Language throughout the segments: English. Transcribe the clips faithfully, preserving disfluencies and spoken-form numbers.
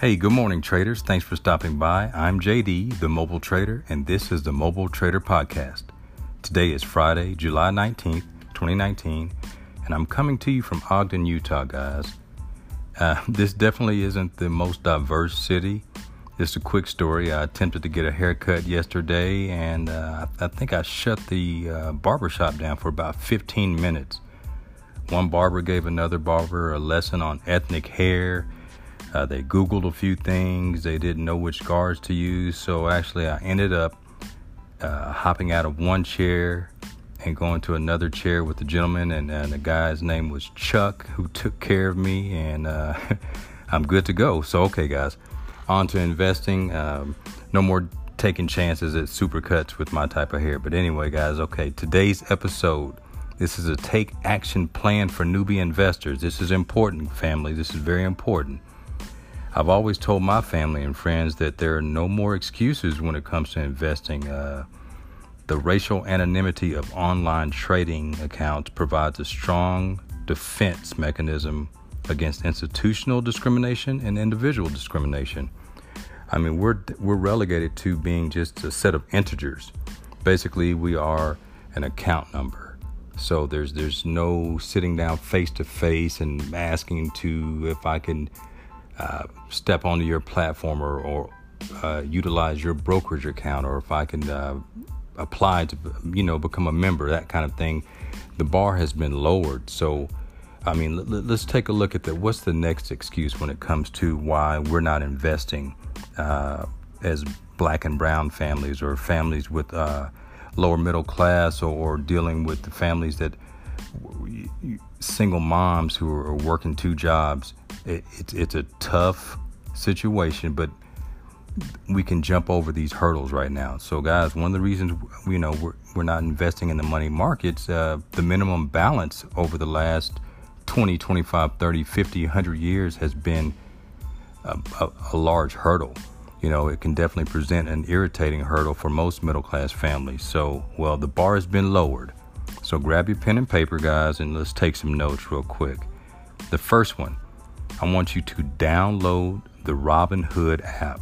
Hey, good morning, traders. Thanks for stopping by. I'm J D, the Mobile Trader, and this is the Mobile Trader Podcast. Today is Friday, July nineteenth, twenty nineteen, and I'm coming to you from Ogden, Utah, guys. Uh, this definitely isn't the most diverse city. Just a quick story. I attempted to get a haircut yesterday, and uh, I think I shut the uh, barbershop down for about fifteen minutes. One barber gave another barber a lesson on ethnic hair. Uh, they Googled a few things. They didn't know which guards to use. So actually I ended up uh, hopping out of one chair and going to another chair with the gentleman. And, and the guy's name was Chuck, who took care of me. And uh, I'm good to go. So, okay, guys, on to investing. Um, no more taking chances at supercuts with my type of hair. But anyway, guys, okay, today's episode. This is a take action plan for newbie investors. This is important, family. This is very important. I've always told my family and friends that there are no more excuses when it comes to investing. Uh, the racial anonymity of online trading accounts provides a strong defense mechanism against institutional discrimination and individual discrimination. I mean, we're we're relegated to being just a set of integers. Basically, we are an account number. So there's there's no sitting down face to face and asking to if I can Uh, step onto your platform or, or uh, utilize your brokerage account, or if I can uh, apply to, you know, become a member, that kind of thing. The bar has been lowered. So, I mean, l- let's take a look at that. What's the next excuse when it comes to why we're not investing uh, as black and brown families or families with uh, lower middle class, or, or dealing with the families that single moms who are working two jobs. It, it, it's a tough situation, but we can jump over these hurdles right now. So, guys, one of the reasons, you know, we're, we're not investing in the money markets, uh, the minimum balance over the last twenty, twenty-five, thirty, fifty, one hundred years has been a, a, a large hurdle. You know, it can definitely present an irritating hurdle for most middle-class families. So, well, the bar has been lowered. So grab your pen and paper, guys, and let's take some notes real quick. The first one, I want you to download the Robinhood app,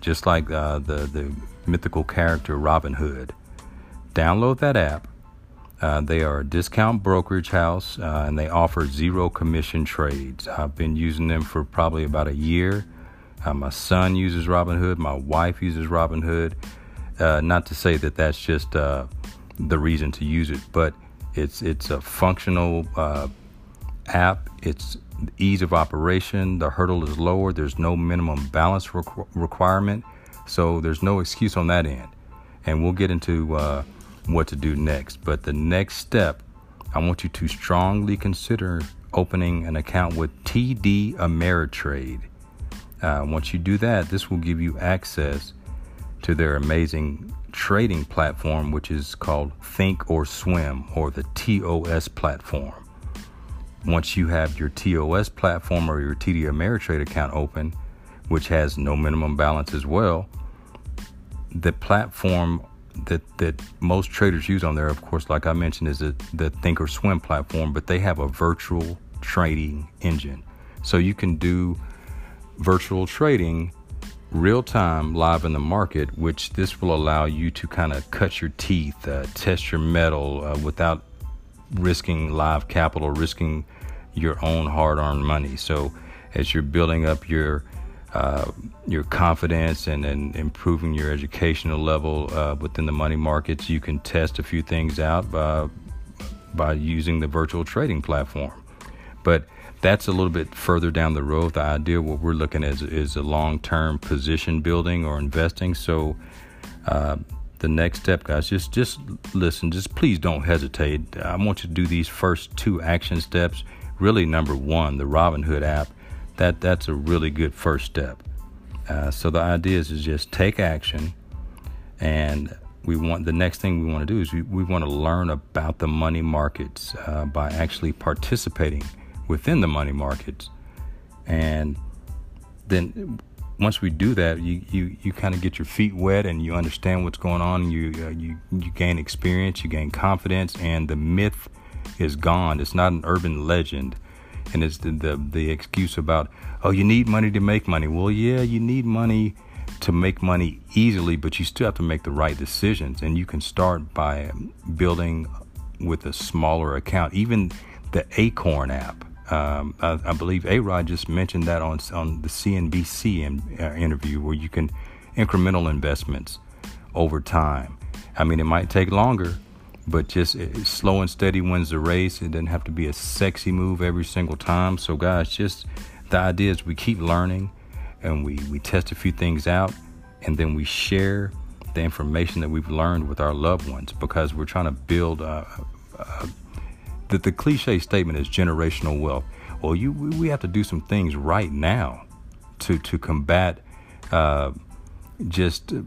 just like uh, the, the mythical character Robin Hood. Download that app. Uh, they are a discount brokerage house, uh, and they offer zero commission trades. I've been using them for probably about a year. Uh, my son uses Robinhood. My wife uses Robinhood. Uh, not to say that that's just Uh, the reason to use it, but it's it's a functional uh, app. It's ease of operation. The hurdle is lower. There's no minimum balance requ- requirement, so there's no excuse on that end. And we'll get into uh, what to do next. But the next step, I want you to strongly consider opening an account with T D Ameritrade. Uh, once you do that, this will give you access to their amazing trading platform, which is called Think or Swim, or the T O S platform. Once you have your T O S platform or your T D Ameritrade account open, which has no minimum balance as well, the platform that that most traders use on there, of course, like I mentioned, is the, the Think or Swim platform, but they have a virtual trading engine. So you can do virtual trading real time, live in the market, which this will allow you to kind of cut your teeth, uh, test your mettle uh, without risking live capital, risking your own hard-earned money. So as you're building up your uh, your confidence and, and improving your educational level uh, within the money markets, you can test a few things out by, by using the virtual trading platform. But that's a little bit further down the road. The idea, what we're looking at is, is a long-term position building or investing. So uh, the next step, guys, just just listen. Just please don't hesitate. I want you to do these first two action steps. Really, number one, the Robinhood app. That that's a really good first step. Uh, so the idea is, is just take action. And we want the next thing we want to do is we, we want to learn about the money markets uh, by actually participating within the money markets. And then once we do that, you you, you kind of get your feet wet and you understand what's going on. You, uh, you you gain experience, you gain confidence, and the myth is gone. It's not an urban legend. And it's the, the the excuse about, oh, you need money to make money. Well, yeah, you need money to make money easily, but you still have to make the right decisions. And you can start by building with a smaller account. Even the Acorn app, um, I, I believe A-Rod just mentioned that on on the C N B C in, uh, interview, where you can incremental investments over time. I mean, it might take longer, but just it, slow and steady wins the race. It doesn't have to be a sexy move every single time. So guys, just the idea is we keep learning and we, we test a few things out, and then we share the information that we've learned with our loved ones, because we're trying to build uh, uh, the, the cliche statement is generational wealth. Well, you we have to do some things right now to, to combat uh, just... Uh,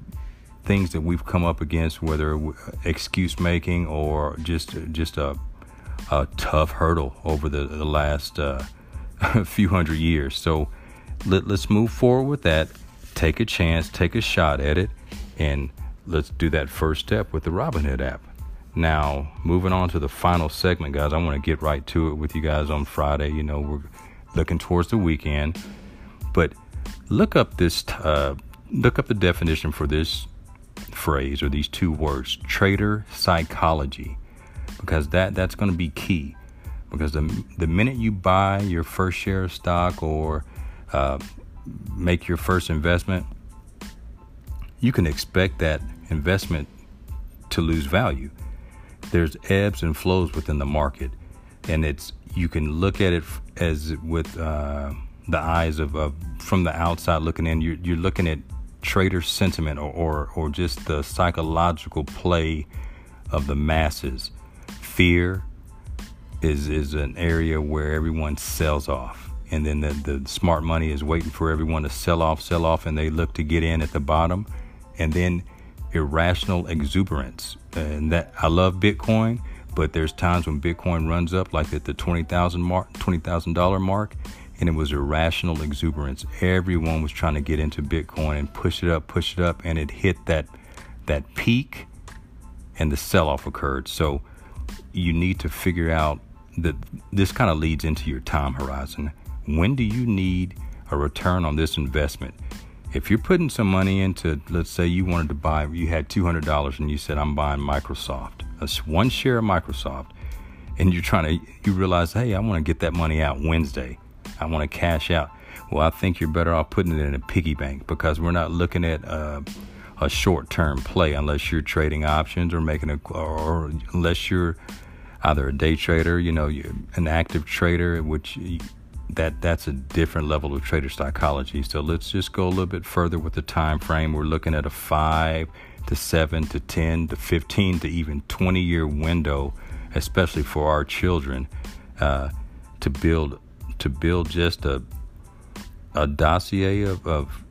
things that we've come up against, whether excuse making or just just a, a tough hurdle over the, the last uh, few hundred years. So let, let's move forward with that. Take a chance, take a shot at it, and let's do that first step with the Robinhood app. Now, moving on to the final segment, guys, I want to get right to it with you guys on Friday. You know, we're looking towards the weekend, but look up this uh, look up the definition for this phrase, or these two words, trader psychology, because that that's going to be key. Because the the minute you buy your first share of stock or uh, make your first investment, you can expect that investment to lose value. There's ebbs and flows within the market, and it's you can look at it as with uh, the eyes of uh, from the outside looking in. You're you're looking at trader sentiment, or, or or just the psychological play of the masses. Fear is is an area where everyone sells off, and then the, the smart money is waiting for everyone to sell off, sell off, and they look to get in at the bottom. And then irrational exuberance, and that I love Bitcoin, but there's times when Bitcoin runs up, like at the twenty thousand mark, twenty thousand dollar mark. And it was irrational exuberance. Everyone was trying to get into Bitcoin and push it up, push it up, and it hit that that peak, and the sell-off occurred. So you need to figure out that this kind of leads into your time horizon. When do you need a return on this investment? If you're putting some money into, let's say you wanted to buy, you had two hundred dollars and you said, I'm buying Microsoft. That's one share of Microsoft. And you're trying to, you realize, hey, I want to get that money out Wednesday. I want to cash out. Well, I think you're better off putting it in a piggy bank, because we're not looking at uh, a short-term play unless you're trading options or making a, or unless you're either a day trader, you know, you're an active trader, which that that's a different level of trader psychology. So let's just go a little bit further with the time frame. We're looking at a five to seven to ten to fifteen to even twenty year window, especially for our children, uh, to build. to build just a a dossier of, of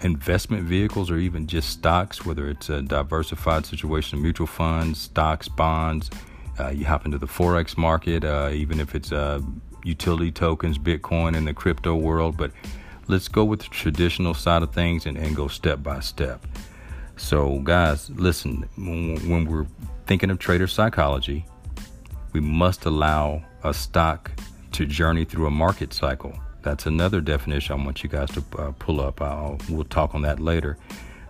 investment vehicles, or even just stocks, whether it's a diversified situation, mutual funds, stocks, bonds, uh, you hop into the Forex market, uh, even if it's uh, utility tokens, Bitcoin, and the crypto world. But let's go with the traditional side of things and, and go step by step. So guys, listen, when we're thinking of trader psychology, we must allow a stock to journey through a market cycle. That's another definition I want you guys to uh, pull up. I'll, we'll talk on that later.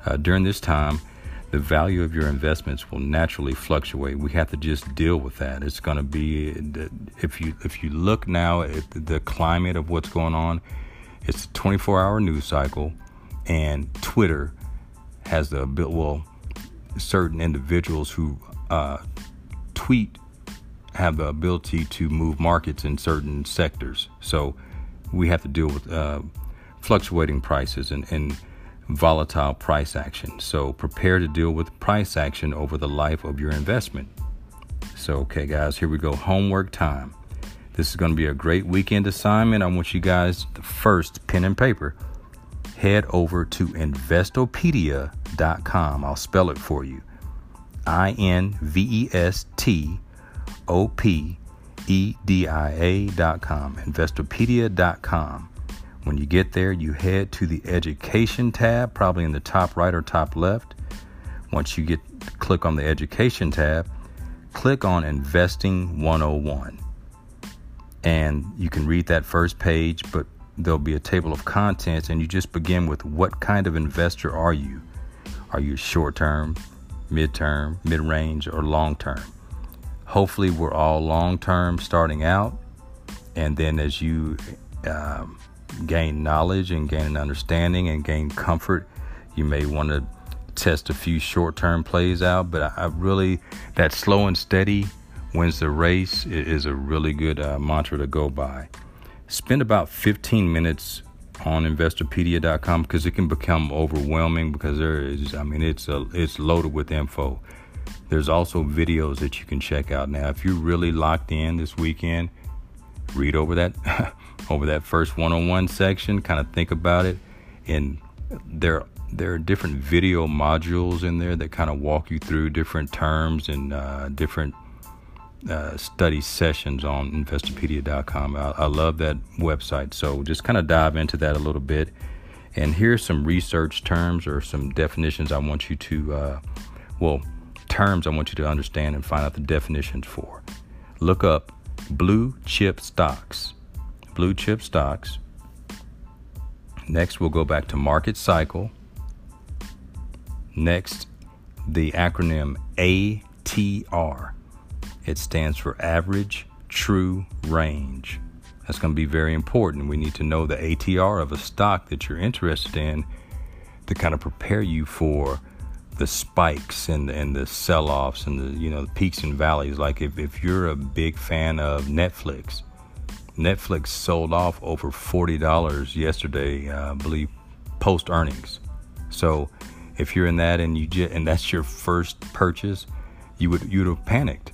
Uh, during this time, the value of your investments will naturally fluctuate. We have to just deal with that. It's going to be, if you if you look now at the climate of what's going on, it's a twenty-four hour news cycle, and Twitter has the ability, well, certain individuals who uh, tweet have the ability to move markets in certain sectors. So we have to deal with uh, fluctuating prices and, and volatile price action. So prepare to deal with price action over the life of your investment. So, okay, guys, here we go. Homework time. This is going to be a great weekend assignment. I want you guys to first, pen and paper, head over to investopedia dot com. I'll spell it for you. I N V E S T O P E D I A dot com, investopedia dot com. When you get there, you head to the education tab, probably in the top right or top left. Once you get click on the education tab, click on Investing one oh one. and you can read that first page, but there'll be a table of contents, and you just begin with, what kind of investor are you? Are you short-term, mid-term, mid-range, or long-term? Hopefully, we're all long-term starting out, and then as you um, gain knowledge and gain an understanding and gain comfort, you may want to test a few short-term plays out. But I, I really, that slow and steady wins the race is a really good uh, mantra to go by. Spend about fifteen minutes on Investopedia dot com, because it can become overwhelming, because there is, I mean, it's a, it's loaded with info. There's also videos that you can check out. Now, if you're really locked in this weekend, read over that, over that first one-on-one section, kind of think about it. And there, there are different video modules in there that kind of walk you through different terms and uh, different uh, study sessions on Investopedia dot com. I, I love that website. So just kind of dive into that a little bit. And here's some research terms or some definitions I want you to, uh, well, terms I want you to understand and find out the definitions for. Look up blue chip stocks. Blue chip stocks. Next, we'll go back to market cycle. Next, the acronym A T R. It stands for average true range. That's going to be very important. We need to know the A T R of a stock that you're interested in to kind of prepare you for the spikes and, and the sell-offs and the, you know, the peaks and valleys. Like if, if you're a big fan of Netflix, Netflix sold off over forty dollars yesterday, uh, I believe, post earnings. So if you're in that and you j- and that's your first purchase, you would you'd have panicked.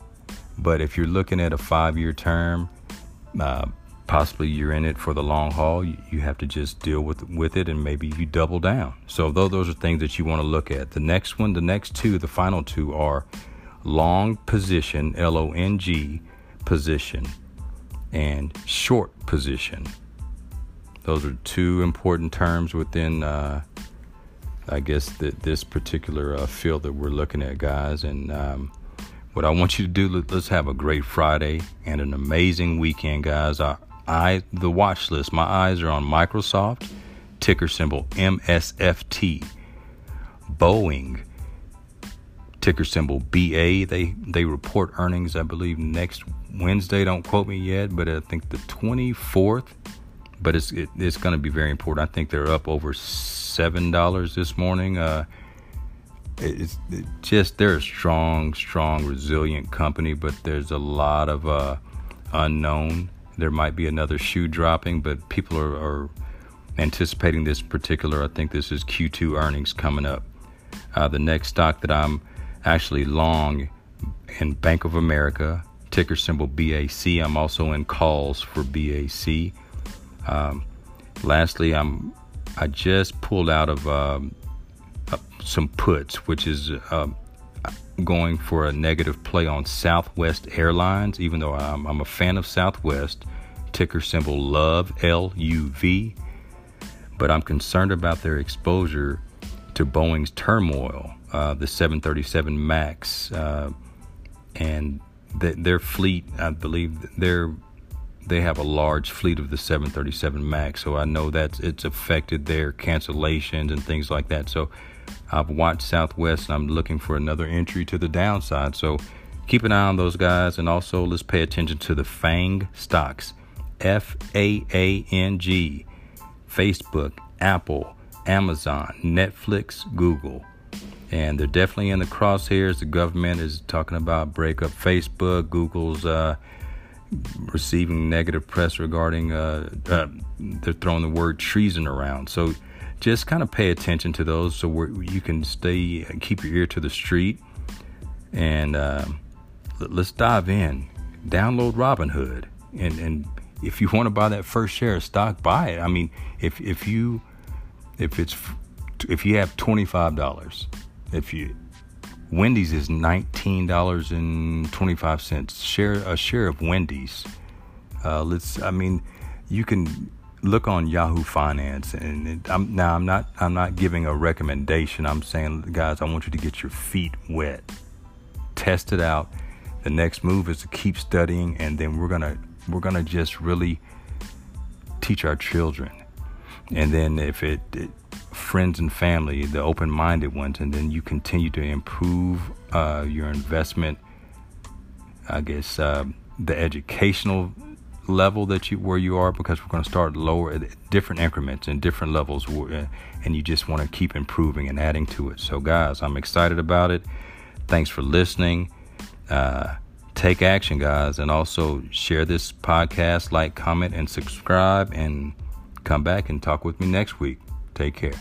But if you're looking at a five-year term, uh, possibly you're in it for the long haul. You, you have to just deal with with it, and maybe you double down. So though those are things that you want to look at. The next one, the next two, the final two are long position, L O N G position, and short position. Those are two important terms within, uh, I guess, the, this particular uh, field that we're looking at, guys. And um, what I want you to do, let, let's have a great Friday and an amazing weekend, guys. I, I the watch list, my eyes are on Microsoft, ticker symbol M S F T, Boeing, ticker symbol B A. They they report earnings, I believe, next Wednesday. Don't quote me yet, but I think the twenty-fourth. But it's it, it's going to be very important. I think they're up over seven dollars this morning. Uh, it, it's it just they're a strong, strong, resilient company, but there's a lot of uh, unknown. There might be another shoe dropping, but people are, are anticipating this particular. I think this is Q two earnings coming up. Uh, the next stock that I'm actually long in, Bank of America, ticker symbol B A C. I'm also in calls for B A C. Um, lastly, I'm I just pulled out of um, uh, some puts, which is uh, going for a negative play on Southwest Airlines, even though I'm, I'm a fan of Southwest, ticker symbol LUV, L U V, but I'm concerned about their exposure to Boeing's turmoil, uh, the seven thirty-seven Max, uh, and th- their fleet. I believe they're they have a large fleet of the seven thirty-seven Max, so I know that it's affected their cancellations and things like that. So I've watched Southwest, and I'm looking for another entry to the downside. So keep an eye on those guys, and also let's pay attention to the FANG stocks, F A A N G, Facebook, Apple, Amazon, Netflix, Google. And they're definitely in the crosshairs. The government is talking about break up Facebook. Google's uh, receiving negative press regarding, uh, uh, they're throwing the word treason around. So just kind of pay attention to those, so where you can stay, keep your ear to the street. And uh, let's dive in. Download Robinhood. And, and if you want to buy that first share of stock, buy it. I mean, if, if you... If it's if you have twenty-five dollars, if you Wendy's is nineteen dollars and twenty-five cents. Share a share of Wendy's. Uh, let's. I mean, you can look on Yahoo Finance, and it, I'm, now I'm not I'm not giving a recommendation. I'm saying, guys, I want you to get your feet wet, test it out. The next move is to keep studying, and then we're gonna we're going to just really teach our children. And then if it, it friends and family, the open-minded ones, and then you continue to improve uh, your investment, I guess, uh, the educational level that you where you are, because we're going to start lower at different increments and different levels, and you just want to keep improving and adding to it. So guys, I'm excited about it. Thanks for listening. Uh, take action, guys, and also share this podcast, like, comment, and subscribe, and come back and talk with me next week. Take care.